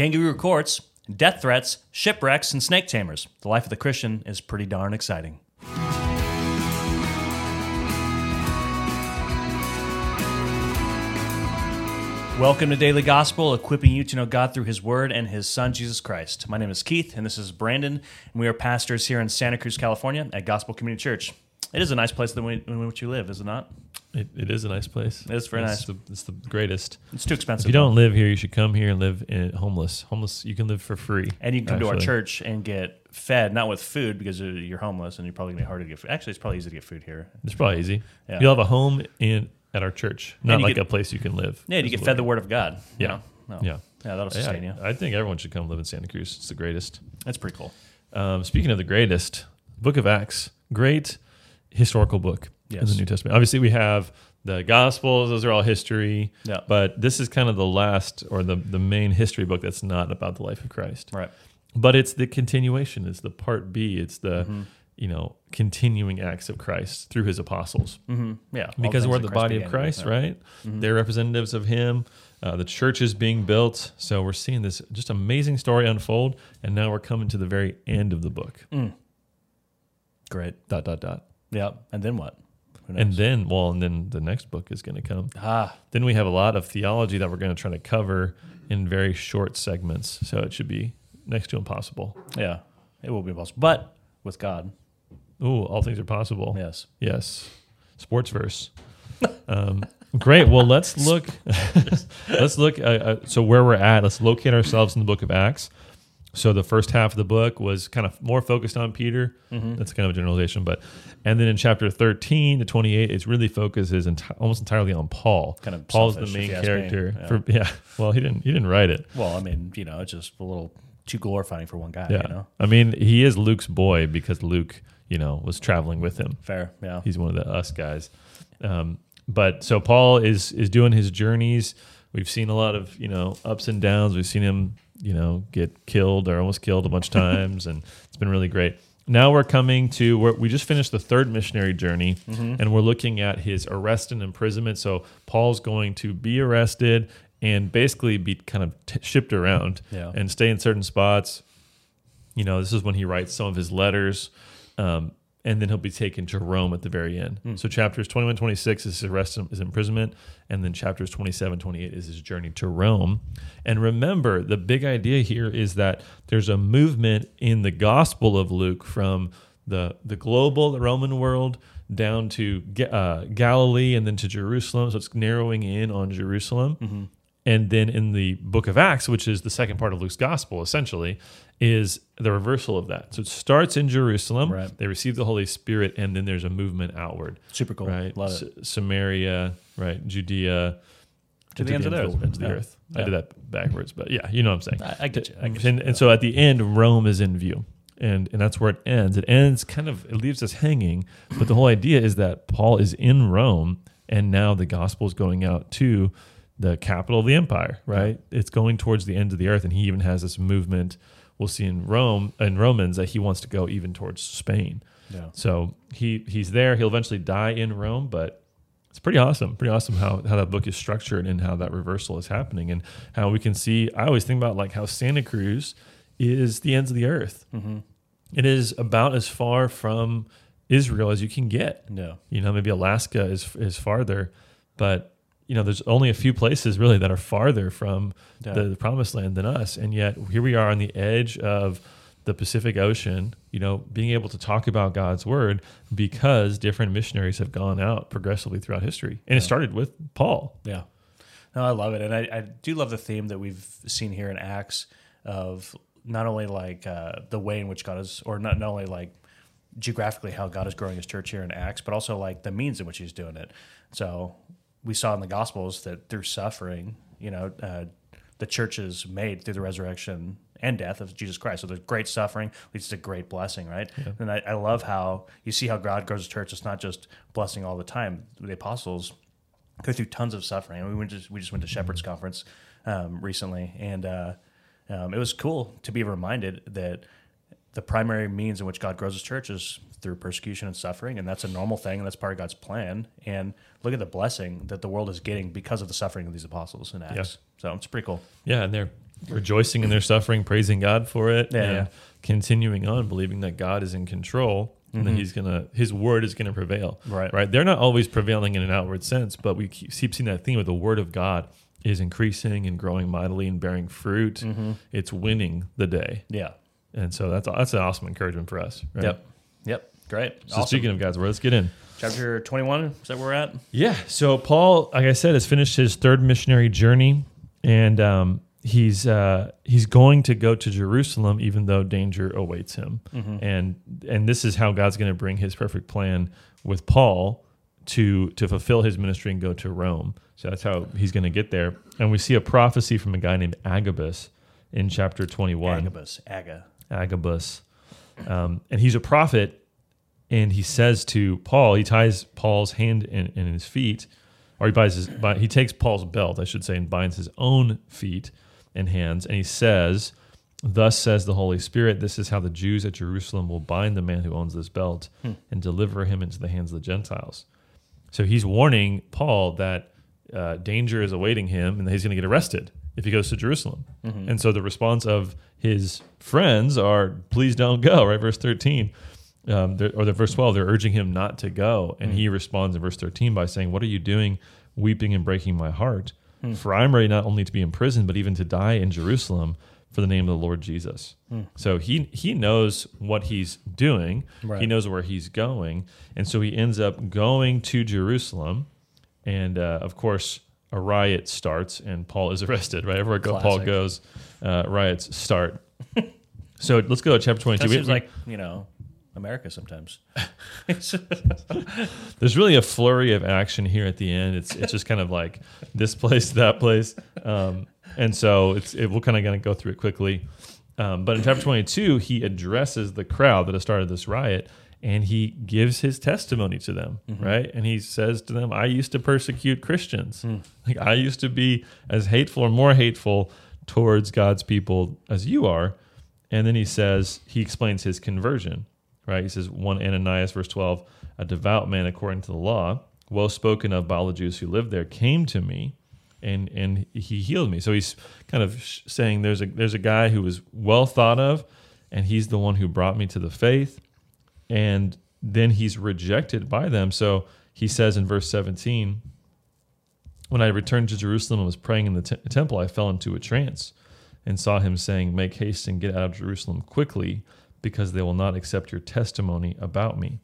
kangaroo courts, death threats, shipwrecks, and snake tamers. The life of the Christian is pretty darn exciting. Welcome to Daily Gospel, equipping you to know God through His Word and His Son, Jesus Christ. My name is Keith, and this is Brandon, and we are pastors here in Santa Cruz, California at Gospel Community Church. It is a nice place in which you live, is it not? It is a nice place. It is very nice. It's the greatest. It's too expensive. If you don't live here, you should come here and live homeless. Homeless, you can live for free. And you can come to our church and get fed, not with food, because you're homeless, and you're probably going to be harder to get food. Actually, it's probably easy to get food here. It's probably easy. Yeah. You'll have a home at our church, not like a place you can live. Yeah, and you get fed the Word of God. Yeah. Yeah, that'll sustain you. I think everyone should come live in Santa Cruz. It's the greatest. That's pretty cool. Speaking of the greatest, Book of Acts, great historical book in the New Testament. Obviously, we have the Gospels; those are all history. Yeah. But this is kind of the last or the main history book that's not about the life of Christ. Right. But it's the continuation. It's the part B. It's the continuing acts of Christ through his apostles. Mm-hmm. Yeah, because we're the body of Christ, right? Mm-hmm. They're representatives of him. The church is being built. So we're seeing this just amazing story unfold, and now we're coming to the very end of the book. Mm. Great. ... Yeah, and then what? And then the next book is going to come. Then we have a lot of theology that we're going to try to cover in very short segments, so it should be next to impossible. Yeah, it will be impossible, but with God. Ooh, all things are possible. Yes. Sports verse. Great. Well, let's look. So where we're at, let's locate ourselves in the Book of Acts. So the first half of the book was kind of more focused on Peter. Mm-hmm. That's kind of a generalization, and then in chapter 13 to 28, it really focuses almost entirely on Paul. Kind of Paul's selfish, the main character. Yeah. Well, he didn't write it. Well, I mean, it's just a little too glorifying for one guy. Yeah. I mean, he is Luke's boy because Luke, was traveling with him. Fair. Yeah. He's one of the us guys. But so Paul is doing his journeys. We've seen a lot of ups and downs. We've seen him get killed or almost killed a bunch of times, and it's been really great. Now we're coming to where we just finished the third missionary journey, and we're looking at his arrest and imprisonment. So Paul's going to be arrested and basically be kind of shipped around and stay in certain spots. This is when he writes some of his letters. And then he'll be taken to Rome at the very end. So chapters 21, 26 is his arrest and his imprisonment, and then chapters 27, 28 is his journey to Rome. And remember, the big idea here is that there's a movement in the Gospel of Luke from the Roman world down to Galilee and then to Jerusalem. So it's narrowing in on Jerusalem. Mm-hmm. And then in the Book of Acts, which is the second part of Luke's gospel, essentially, is the reversal of that. So it starts in Jerusalem. Right. They receive the Holy Spirit, and then there's a movement outward. Super cool. Right? Love it. Samaria, right? Judea. To the ends of the earth. I did that backwards, but you know what I'm saying. I get you. And so at the end, Rome is in view. And that's where it ends. It ends it leaves us hanging. But the whole idea is that Paul is in Rome, and now the gospel is going out to the capital of the empire, right? Yeah. It's going towards the end of the earth, and he even has this movement we'll see in Rome, in Romans, that he wants to go even towards Spain. Yeah. So he's there. He'll eventually die in Rome, but it's pretty awesome. Pretty awesome how that book is structured and how that reversal is happening and how we can see. I always think about how Santa Cruz is the ends of the earth. Mm-hmm. It is about as far from Israel as you can get. Yeah. Maybe Alaska is farther, but there's only a few places really that are farther from the promised land than us. And yet here we are on the edge of the Pacific Ocean, being able to talk about God's word because different missionaries have gone out progressively throughout history. And it started with Paul. Yeah. No, I love it. And I do love the theme that we've seen here in Acts of not only the way in which God is, or not only geographically how God is growing his church here in Acts, but also the means in which he's doing it. So we saw in the Gospels that through suffering, the church is made through the resurrection and death of Jesus Christ. So there's great suffering leads to great blessing, right? Yeah. And I love how you see how God grows the church. It's not just blessing all the time. The apostles go through tons of suffering. And we just went to Shepherd's Conference recently, and it was cool to be reminded that the primary means in which God grows his church is through persecution and suffering, and that's a normal thing, and that's part of God's plan. And look at the blessing that the world is getting because of the suffering of these apostles in Acts. Yeah. So it's pretty cool. Yeah, and they're rejoicing in their suffering, praising God for it, and continuing on, believing that God is in control and that His word is going to prevail. Right. They're not always prevailing in an outward sense, but we keep seeing that theme of the word of God is increasing and growing mightily and bearing fruit. It's winning the day. Yeah. And so that's an awesome encouragement for us. Right? Yep. Great. So speaking of God's word, let's get in. Chapter 21, is that where we're at? Yeah. So Paul, like I said, has finished his third missionary journey, and he's going to go to Jerusalem even though danger awaits him. And this is how God's going to bring his perfect plan with Paul to fulfill his ministry and go to Rome. So that's how he's going to get there. And we see a prophecy from a guy named Agabus in chapter 21. Agabus. And he's a prophet, and he says to Paul, he ties Paul's hand in his feet, or he takes Paul's belt, I should say, and binds his own feet and hands, and he says, "Thus says the Holy Spirit, this is how the Jews at Jerusalem will bind the man who owns this belt and deliver him into the hands of the Gentiles." So he's warning Paul that danger is awaiting him and that he's going to get arrested if he goes to Jerusalem. And so the response of his friends are, "Please don't go," right? Verse 13, or the verse 12, they're urging him not to go. And he responds in verse 13 by saying, "What are you doing, weeping and breaking my heart? For I'm ready not only to be imprisoned, but even to die in Jerusalem for the name of the Lord Jesus." So he knows what he's doing. Right. He knows where he's going. And so he ends up going to Jerusalem. And of course, a riot starts and Paul is arrested, right? Everywhere Paul goes, riots start. So let's go to chapter 22. It seems America sometimes. There's really a flurry of action here at the end. It's just kind of like this place, that place. And so we're kind of going to go through it quickly. But in chapter 22, he addresses the crowd that has started this riot, and he gives his testimony to them, right? And he says to them, "I used to persecute Christians. I used to be as hateful or more hateful towards God's people as you are." And then he explains his conversion, right? He says, "One Ananias, verse 12, a devout man according to the law, well spoken of by all the Jews who lived there, came to me, and he healed me." So he's kind of saying there's a guy who was well thought of, and he's the one who brought me to the faith. And then he's rejected by them. So he says in verse 17, "When I returned to Jerusalem and was praying in the temple, I fell into a trance and saw him saying, 'Make haste and get out of Jerusalem quickly, because they will not accept your testimony about me.'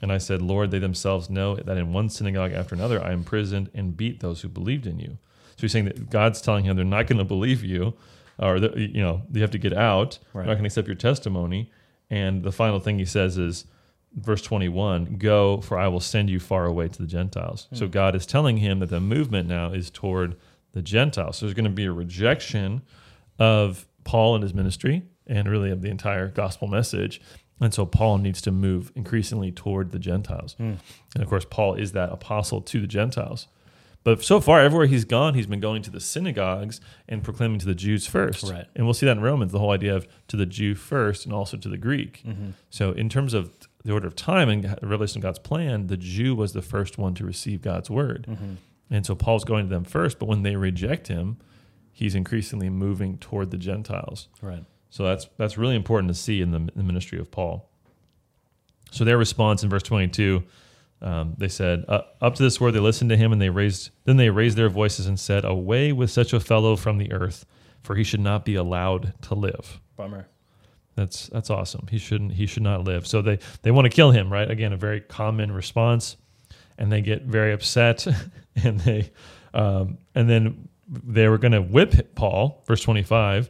And I said, 'Lord, they themselves know that in one synagogue after another I imprisoned and beat those who believed in you.'" So he's saying that God's telling him they're not going to believe you, or you have to get out. Right. They're not going to accept your testimony. And the final thing he says is, verse 21, "Go, for I will send you far away to the Gentiles." So God is telling him that the movement now is toward the Gentiles. So there's going to be a rejection of Paul and his ministry, and really of the entire gospel message. And so Paul needs to move increasingly toward the Gentiles. And of course, Paul is that apostle to the Gentiles. But so far, everywhere he's gone, he's been going to the synagogues and proclaiming to the Jews first. Right. And we'll see that in Romans, the whole idea of to the Jew first and also to the Greek. So in terms of the order of time and the revelation of God's plan, the Jew was the first one to receive God's word. And so Paul's going to them first, but when they reject him, he's increasingly moving toward the Gentiles. Right. So that's really important to see in the ministry of Paul. So their response in verse 22, they said, "Up to this word they listened to him, and they raised their voices and said, 'Away with such a fellow from the earth, for he should not be allowed to live.'" Bummer. That's awesome. He should not live. So they want to kill him, right? Again, a very common response, and they get very upset, and then they were going to whip Paul. Verse 25.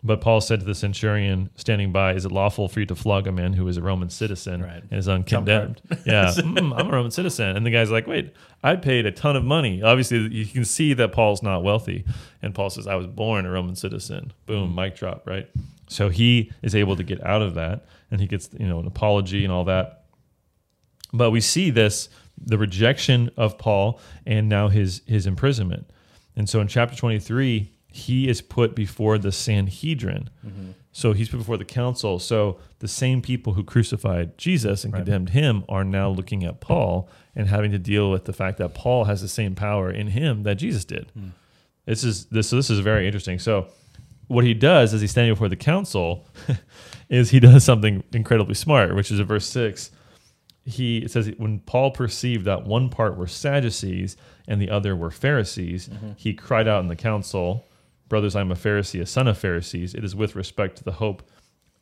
But Paul said to the centurion standing by, "Is it lawful for you to flog a man who is a Roman citizen and is uncondemned?" Yeah, I'm a Roman citizen. And the guy's like, "Wait, I paid a ton of money." Obviously, you can see that Paul's not wealthy. And Paul says, "I was born a Roman citizen." Boom, mic drop, right? So he is able to get out of that, and he gets an apology and all that. But we see the rejection of Paul and now his imprisonment. And so in chapter 23, he is put before the Sanhedrin. So he's put before the council. So the same people who crucified Jesus and condemned him are now looking at Paul and having to deal with the fact that Paul has the same power in him that Jesus did. This is very interesting. So what he does as he's standing before the council is he does something incredibly smart, which is in verse 6. It says, when Paul perceived that one part were Sadducees and the other were Pharisees, mm-hmm. he cried out in the council, "Brothers, I am a Pharisee, a son of Pharisees. It is with respect to the hope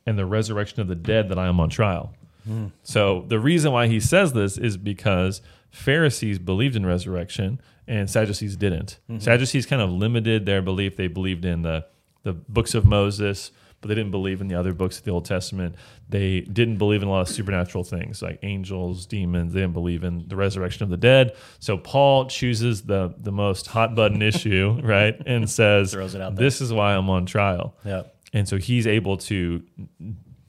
and the resurrection of the dead that I am on trial." Mm. So the reason why he says this is because Pharisees believed in resurrection and Sadducees didn't. Mm-hmm. Sadducees kind of limited their belief. They believed in the books of Moses, but they didn't believe in the other books of the Old Testament. They didn't believe in a lot of supernatural things like angels, demons. They didn't believe in the resurrection of the dead. So Paul chooses the most hot button issue, right? And says, this is why I'm on trial. Yep. And so he's able to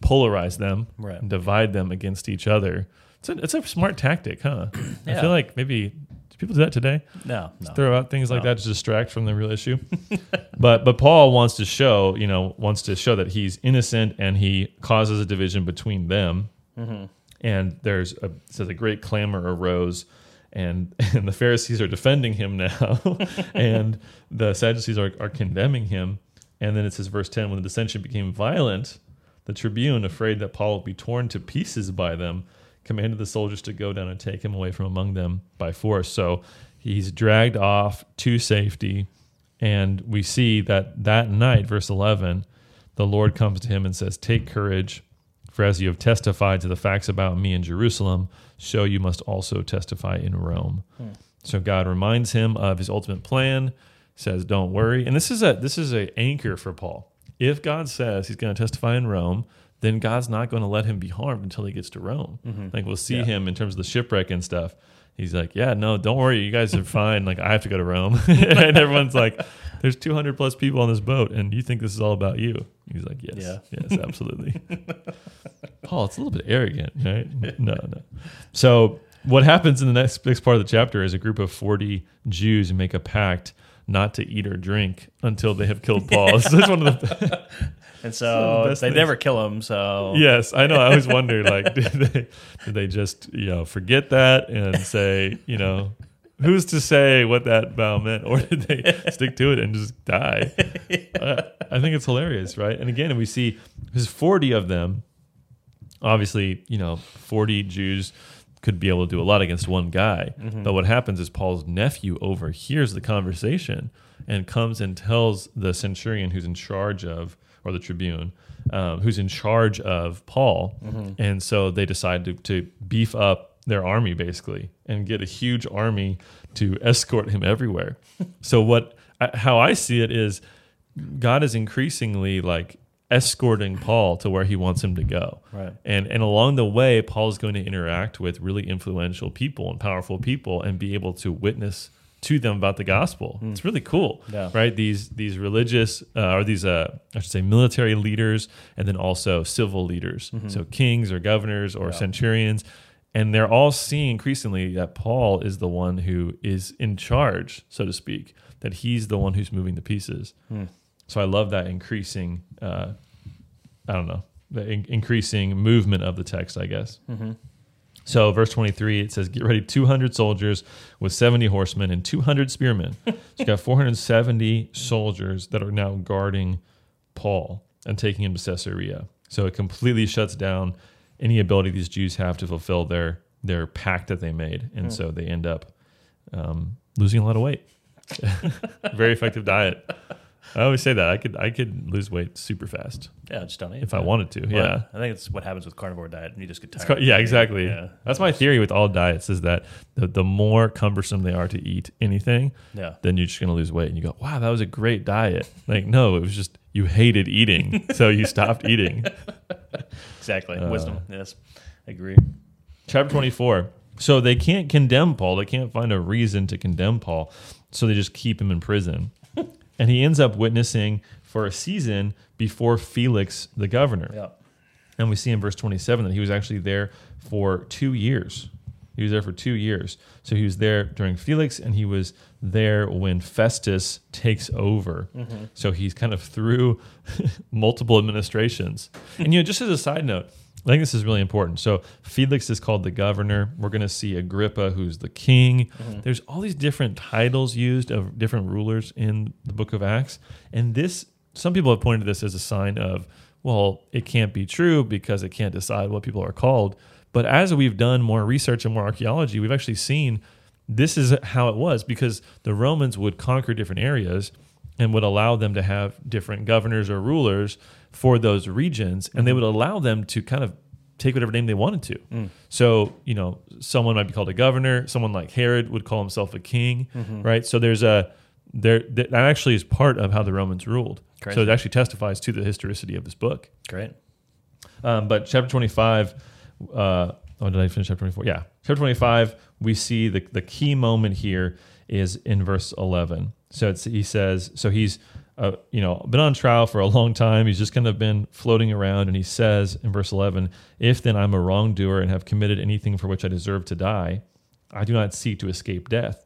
polarize them, right, and divide them against each other. It's a smart tactic, huh? Yeah. I feel like maybe people do that today. No. Just throw out things like that to distract from the real issue. But Paul wants to show that he's innocent, and he causes a division between them. Mm-hmm. And it says a great clamor arose, and the Pharisees are defending him now, and the Sadducees are condemning him. And then it says verse 10, when the dissension became violent, the tribune, afraid that Paul would be torn to pieces by them, commanded the soldiers to go down and take him away from among them by force. So he's dragged off to safety, and we see that night, verse 11, the Lord comes to him and says, "Take courage, for as you have testified to the facts about me in Jerusalem, so you must also testify in Rome." Hmm. So God reminds him of his ultimate plan, says, "Don't worry." And this is an anchor for Paul. If God says he's going to testify in Rome, then God's not going to let him be harmed until he gets to Rome. Mm-hmm. Like, we'll see him in terms of the shipwreck and stuff. He's like, "Yeah, no, don't worry. You guys are fine. Like, I have to go to Rome." And everyone's like, "There's 200 plus people on this boat, and you think this is all about you?" He's like, yes, absolutely. Paul, it's a little bit arrogant, right? No. So what happens in the next part of the chapter is a group of 40 Jews make a pact not to eat or drink until they have killed Paul. Yeah. So that's one of the... And so they never kill him. So yes, I know. I always wonder, like, did they just forget that and say, who's to say what that vow meant, or did they stick to it and just die? I think it's hilarious, right? And again, we see there's 40 of them. Obviously, 40 Jews could be able to do a lot against one guy. Mm-hmm. But what happens is Paul's nephew overhears the conversation and comes and tells the centurion who's in charge of, or the tribune, who's in charge of Paul. Mm-hmm. And so they decide to beef up their army, basically, and get a huge army to escort him everywhere. So how I see it is God is increasingly, like, escorting Paul to where he wants him to go. Right. And along the way, Paul is going to interact with really influential people and powerful people and be able to witness to them about the gospel. It's really cool, right? These religious, or these, I should say, military leaders, and then also civil leaders. Mm-hmm. So kings or governors or centurions. And they're all seeing increasingly that Paul is the one who is in charge, so to speak, that he's the one who's moving the pieces. Mm. So I love that increasing, increasing movement of the text, I guess. Mm-hmm. So verse 23, it says, "Get ready 200 soldiers with 70 horsemen and 200 spearmen." So you got 470 soldiers that are now guarding Paul and taking him to Caesarea. So it completely shuts down any ability these Jews have to fulfill their pact that they made. And so they end up losing a lot of weight. Very effective diet. I always say that I could lose weight super fast. Yeah, just don't eat if I wanted to. Well, yeah, I think it's what happens with carnivore diet. You just get tired. Exactly. Yeah. That's my theory with all diets, is that the more cumbersome they are to eat anything, then you're just gonna lose weight, and you go, "Wow, that was a great diet." Like, no, it was just you hated eating, so you stopped eating. Exactly. Wisdom. Yes, I agree. Chapter 24. So they can't condemn Paul. They can't find a reason to condemn Paul, so they just keep him in prison. And he ends up witnessing for a season before Felix, the governor. Yeah. And we see in verse 27 that he was actually there for 2 years. He was there for 2 years. So he was there during Felix, and he was there when Festus takes over. Mm-hmm. So he's kind of through multiple administrations. And just as a side note, I think this is really important. So Felix is called the governor. We're going to see Agrippa, who's the king. Mm-hmm. There's all these different titles used of different rulers in the book of Acts. And this Some people have pointed to this as a sign of, well, it can't be true because it can't decide what people are called. But as we've done more research and more archaeology, we've actually seen this is how it was, because the Romans would conquer different areas and would allow them to have different governors or rulers for those regions, and they would allow them to kind of take whatever name they wanted to. Mm. So, you know, someone might be called a governor. Someone like Herod would call himself a king, right? So there's a that actually is part of how the Romans ruled. Crazy. So it actually testifies to the historicity of this book. Great. But chapter 25, did I finish chapter 24? Yeah. Chapter 25, we see the key moment here is in verse 11. So he says, so he's been on trial for a long time. He's just kind of been floating around, and he says in verse 11, "If then I'm a wrongdoer and have committed anything for which I deserve to die, I do not seek to escape death.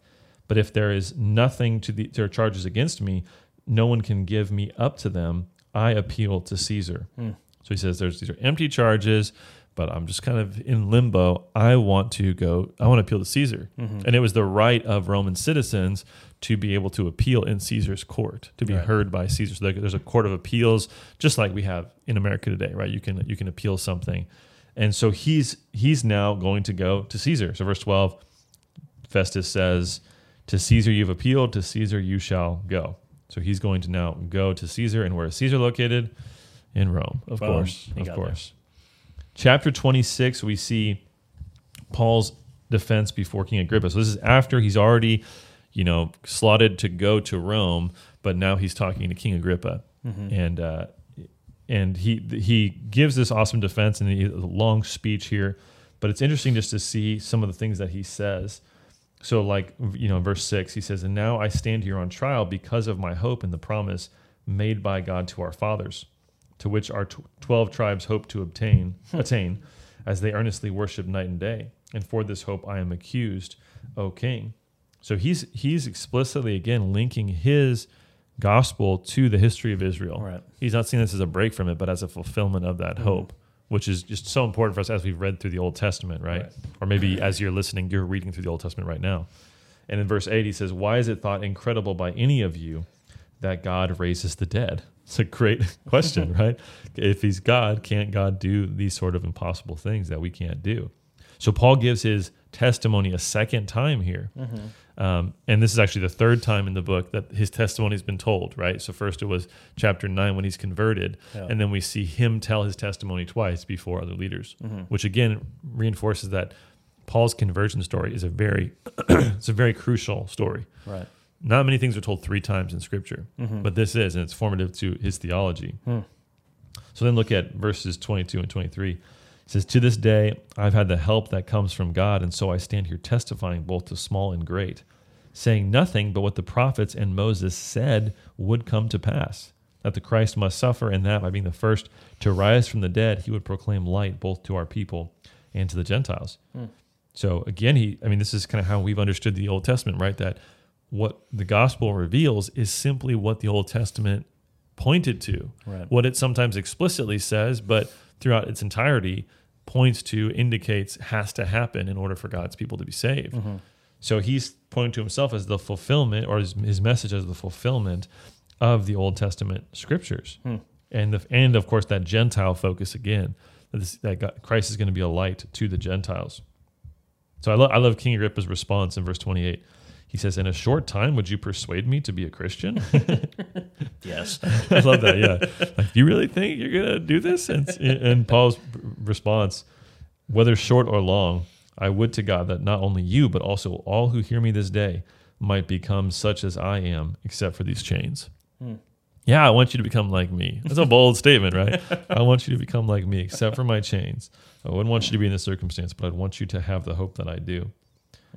But if there is nothing to their charges against me, no one can give me up to them. I appeal to Caesar." Mm. So he says, these are empty charges, but I'm just kind of in limbo. I want to appeal to Caesar. Mm-hmm. And it was the right of Roman citizens to be able to appeal in Caesar's court, to be heard by Caesar. So there's a court of appeals, just like we have in America today, right? You can appeal something. And so he's now going to go to Caesar. So verse 12, Festus says, "To Caesar you've appealed, to Caesar you shall go." So he's going to now go to Caesar, and where is Caesar located? In Rome, of course. Chapter 26, we see Paul's defense before King Agrippa. So this is after he's already, slotted to go to Rome, but now he's talking to King Agrippa, and he gives this awesome defense, and he has a long speech here. But it's interesting just to see some of the things that he says. So, verse 6, he says, "And now I stand here on trial because of my hope in the promise made by God to our fathers, to which our 12 tribes hope to attain, as they earnestly worship night and day. And for this hope I am accused, O king." So he's explicitly, again, linking his gospel to the history of Israel. Right. He's not seeing this as a break from it, but as a fulfillment of that hope, which is just so important for us as we've read through the Old Testament, right? Or maybe as you're listening, you're reading through the Old Testament right now. And in verse 8, he says, "Why is it thought incredible by any of you that God raises the dead?" It's a great question, right? If he's God, can't God do these sort of impossible things that we can't do? So Paul gives his testimony a second time here. And this is actually the third time in the book that his testimony has been told, right? So first it was chapter 9 when he's converted, and then we see him tell his testimony twice before other leaders, which again reinforces that Paul's conversion story is it's a very crucial story. Right. Not many things are told three times in Scripture, but this is, and it's formative to his theology. So then look at verses 22 and 23. It says, "To this day, I've had the help that comes from God, and so I stand here testifying both to small and great, saying nothing but what the prophets and Moses said would come to pass, that the Christ must suffer, and that by being the first to rise from the dead, he would proclaim light both to our people and to the Gentiles." So again, this is kind of how we've understood the Old Testament, right? That what the gospel reveals is simply what the Old Testament pointed to, what it sometimes explicitly says, but throughout its entirety points to, indicates, has to happen in order for God's people to be saved. So he's pointing to himself as the fulfillment, or his message as the fulfillment of the Old Testament scriptures. And of course that Gentile focus again, that Christ is going to be a light to the Gentiles. So I love King Agrippa's response in verse 28. He says, "In a short time, would you persuade me to be a Christian?" Yes. I love that, yeah. Like, do you really think you're going to do this? And Paul's response, "Whether short or long, I would to God that not only you, but also all who hear me this day might become such as I am, except for these chains." Yeah, I want you to become like me. That's a bold statement, right? I want you to become like me, except for my chains. I wouldn't want you to be in this circumstance, but I'd want you to have the hope that I do.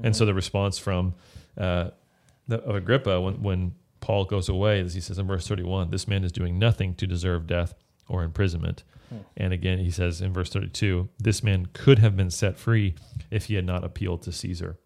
And so the response from of Agrippa when Paul goes away, as he says in verse 31, "This man is doing nothing to deserve death or imprisonment." And again, he says in verse 32, "This man could have been set free if he had not appealed to Caesar."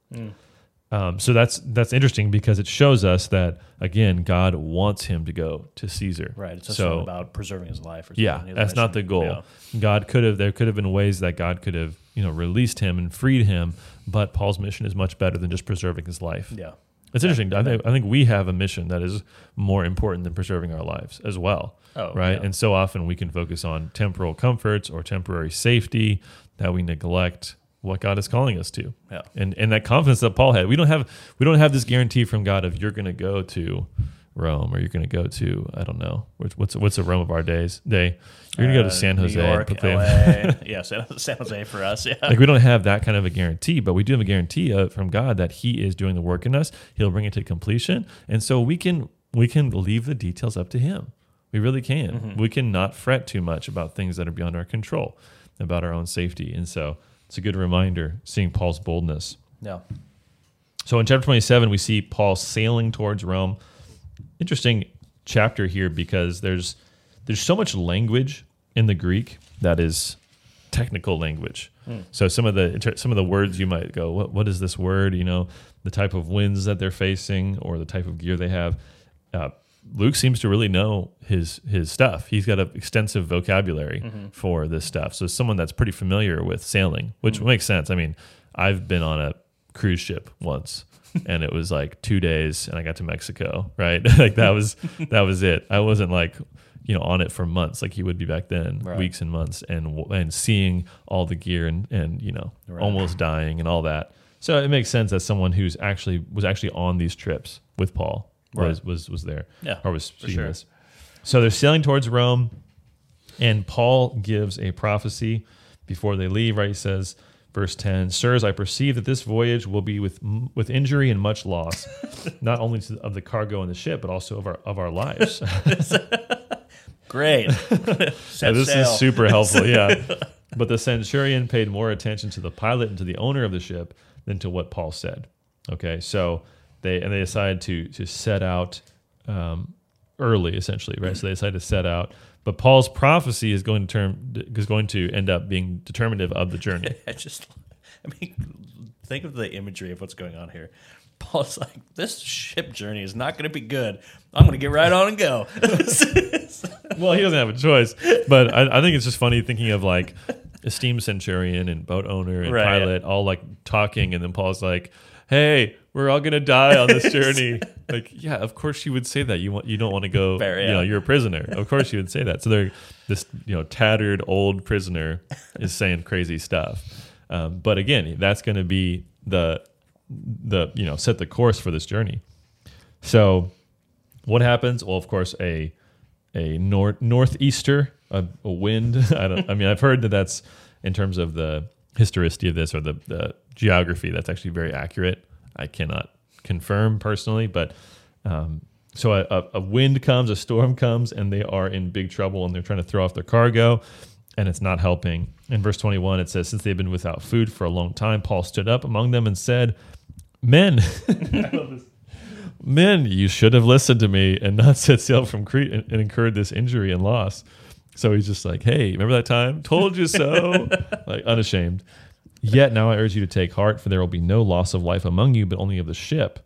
So that's interesting, because it shows us that, again, God wants him to go to Caesar. Right. It's just not about preserving his life or something. Yeah, that's not the goal. Yeah. There could have been ways that God could have released him and freed him, but Paul's mission is much better than just preserving his life. Yeah. It's interesting. I think we have a mission that is more important than preserving our lives as well. Oh, right. Yeah. And so often we can focus on temporal comforts or temporary safety that we neglect what God is calling us to. Yeah. And that confidence that Paul had. We don't have this guarantee from God of you're going to go to Rome, or you're going to go to, I don't know, what's the Rome of our day? You're going to go to San Jose. New York, LA. Yeah, San Jose for us. Yeah. Like, we don't have that kind of a guarantee, but we do have a guarantee from God that he is doing the work in us. He'll bring it to completion. And so we can leave the details up to him. We really can. Mm-hmm. We can not fret too much about things that are beyond our control, about our own safety. And so it's a good reminder, seeing Paul's boldness. Yeah. So in chapter 27, we see Paul sailing towards Rome. Interesting chapter here, because there's so much language in the Greek that is technical language. Mm. So some of the words you might go, what is this word? You know, the type of winds that they're facing or the type of gear they have. Luke seems to really know his stuff. He's got an extensive vocabulary for this stuff. So someone that's pretty familiar with sailing, which makes sense. I mean, I've been on a cruise ship once. And it was like 2 days and I got to Mexico, right? Like that was it. I wasn't like, you know, on it for months like you would be back then, right. Weeks and months, and seeing all the gear and you know, right. Almost dying and all that. So it makes sense that someone who's was actually on these trips with Paul was there. Yeah. Or was for sure. So they're sailing towards Rome, and Paul gives a prophecy before they leave, right? He says, Verse 10, Sirs, I perceive that this voyage will be with injury and much loss, not only of the cargo and the ship, but also of our lives. Great. So this is super helpful, yeah. But the centurion paid more attention to the pilot and to the owner of the ship than to what Paul said. Okay, so they decided to set out early, essentially, right? So they decided to set out. But Paul's prophecy is going to end up being determinative of the journey. Think of the imagery of what's going on here. Paul's like, this ship journey is not going to be good. I'm going to get right on and go. Well, he doesn't have a choice. But I think it's just funny thinking of like esteemed centurion and boat owner and pilot all like talking, and then Paul's like, hey, we're all gonna die on this journey. Like, yeah, of course you would say that. You don't want to go. Fair, yeah. You know, you're a prisoner. Of course you would say that. So this tattered old prisoner is saying crazy stuff. But again, that's going to be the set the course for this journey. So what happens? Well, of course, a northeaster, a wind. I've heard that that's in terms of the historicity of this or the geography. That's actually very accurate. I cannot confirm personally, but so a wind comes, a storm comes, and they are in big trouble, and they're trying to throw off their cargo, and it's not helping. In verse 21, it says, Since they've been without food for a long time, Paul stood up among them and said, Men, you should have listened to me and not set sail from Crete and incurred this injury and loss. So he's just like, hey, remember that time? Told you so. Like, unashamed. Yet now I urge you to take heart, for there will be no loss of life among you, but only of the ship.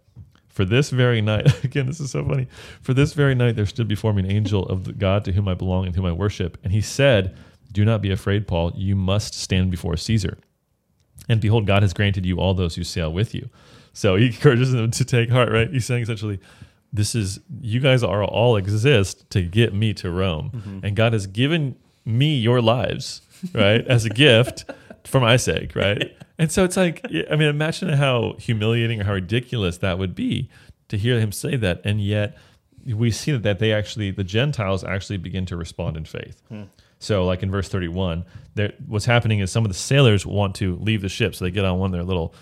For this very night, again, this is so funny. For this very night there stood before me an angel of the God to whom I belong and whom I worship. And he said, Do not be afraid, Paul. You must stand before Caesar. And behold, God has granted you all those who sail with you. So he encourages them to take heart, right? He's saying essentially, you guys are all exist to get me to Rome. Mm-hmm. And God has given me your lives, right, as a gift. For my sake, right? And so it's like, I mean, imagine how humiliating or how ridiculous that would be to hear him say that. And yet we see that the Gentiles actually begin to respond in faith. Hmm. So like in verse 31, what's happening is some of the sailors want to leave the ship. So they get on one of their little,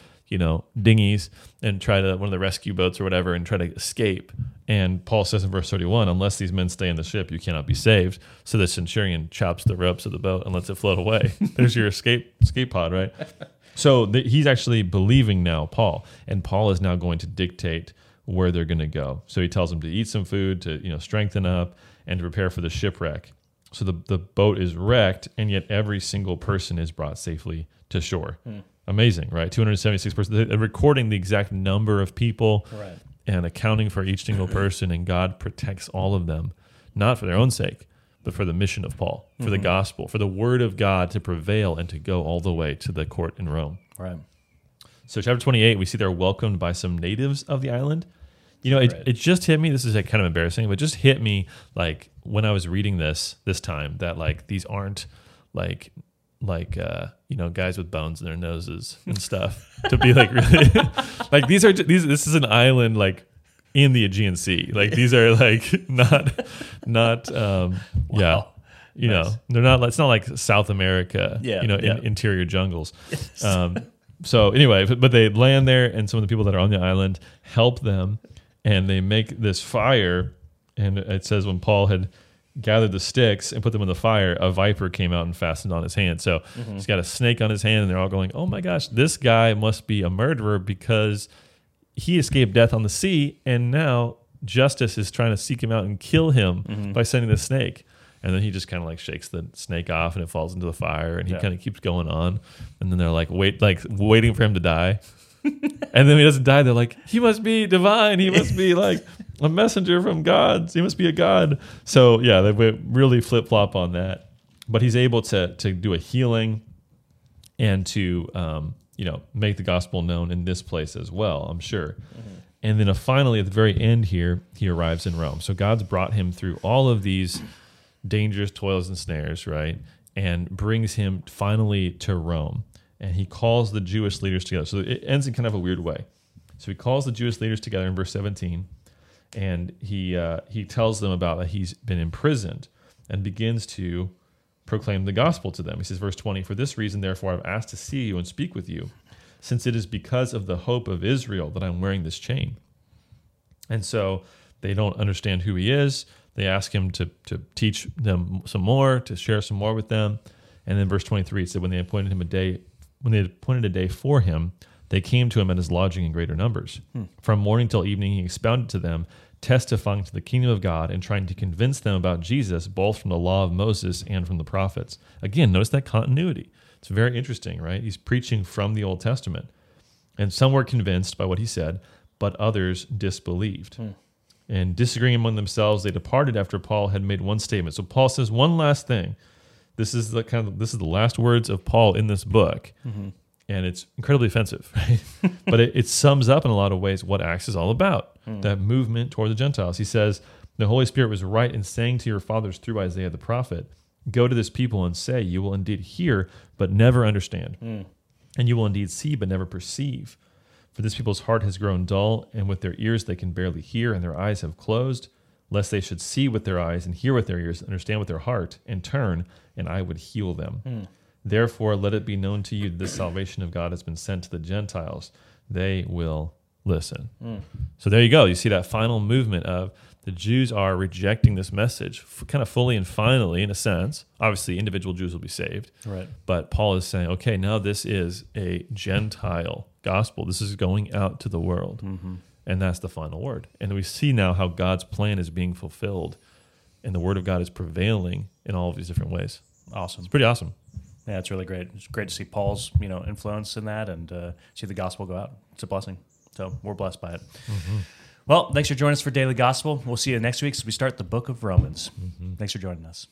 dinghies and one of the rescue boats or whatever and try to escape. And Paul says in verse 31, unless these men stay in the ship, you cannot be saved. So the centurion chops the ropes of the boat and lets it float away. There's your escape pod, right? So he's actually believing now, Paul. And Paul is now going to dictate where they're going to go. So he tells them to eat some food, to strengthen up, and to prepare for the shipwreck. So the boat is wrecked, and yet every single person is brought safely to shore. Hmm. Amazing, right? 276 persons. They're recording the exact number of people. Right. And accounting for each single person, and God protects all of them, not for their own sake, but for the mission of Paul, for the gospel, for the word of God to prevail and to go all the way to the court in Rome. Right. So chapter 28, we see they're welcomed by some natives of the island. You know, it just hit me. This is like kind of embarrassing, but it just hit me like when I was reading this time that like these aren't like guys with bones in their noses and stuff to be like really like these. This is an island like in the Aegean Sea. Like these are like not wow. Yeah. You nice. Know, they're not. It's not like South America. Yeah, you know, yeah. Interior jungles. Yes. So anyway, but they land there, and some of the people that are on the island help them, and they make this fire. And it says when Paul had gathered the sticks and put them in the fire, a viper came out and fastened on his hand. So he's got a snake on his hand, and they're all going, "Oh my gosh, this guy must be a murderer because he escaped death on the sea, and now justice is trying to seek him out and kill him by sending the snake." And then he just kind of like shakes the snake off, and it falls into the fire, and he kind of keeps going on. And then they're like, waiting for him to die. And then he doesn't die. They're like, he must be divine. He must be like a messenger from God. He must be a god. So yeah, they really flip flop on that. But he's able to do a healing and to make the gospel known in this place as well. I'm sure. Mm-hmm. And then finally, at the very end here, he arrives in Rome. So God's brought him through all of these dangerous toils and snares, right? And brings him finally to Rome. And he calls the Jewish leaders together. So it ends in kind of a weird way. So he calls the Jewish leaders together in verse 17, and he tells them about that he's been imprisoned and begins to proclaim the gospel to them. He says, verse 20, "For this reason, therefore, I've asked to see you and speak with you, since it is because of the hope of Israel that I'm wearing this chain." And so they don't understand who he is. They ask him to teach them some more, to share some more with them. And then verse 23, it said, when they appointed a day for him, they came to him at his lodging in greater numbers. From morning till evening, he expounded to them, testifying to the kingdom of God and trying to convince them about Jesus, both from the law of Moses and from the prophets. Again, notice that continuity. It's very interesting, right? He's preaching from the Old Testament. And some were convinced by what he said, but others disbelieved. And disagreeing among themselves, they departed after Paul had made one statement. So Paul says one last thing. This is the last words of Paul in this book, and it's incredibly offensive, right? But it sums up in a lot of ways what Acts is all about, that movement toward the Gentiles. He says, "The Holy Spirit was right in saying to your fathers through Isaiah the prophet, 'Go to this people and say, you will indeed hear, but never understand, and you will indeed see, but never perceive. For this people's heart has grown dull, and with their ears they can barely hear, and their eyes have closed, lest they should see with their eyes and hear with their ears and understand with their heart and turn, and I would heal them. Therefore, let it be known to you that this salvation of God has been sent to the Gentiles. They will listen.'" So there you go. You see that final movement of the Jews are rejecting this message kind of fully and finally, in a sense. Obviously, individual Jews will be saved. Right. But Paul is saying, okay, now this is a Gentile gospel. This is going out to the world. And that's the final word. And we see now how God's plan is being fulfilled, and the word of God is prevailing in all of these different ways. Awesome. It's pretty awesome. Yeah, it's really great. It's great to see Paul's influence in that and see the gospel go out. It's a blessing. So we're blessed by it. Well, thanks for joining us for Daily Gospel. We'll see you next week as we start the Book of Romans. Thanks for joining us.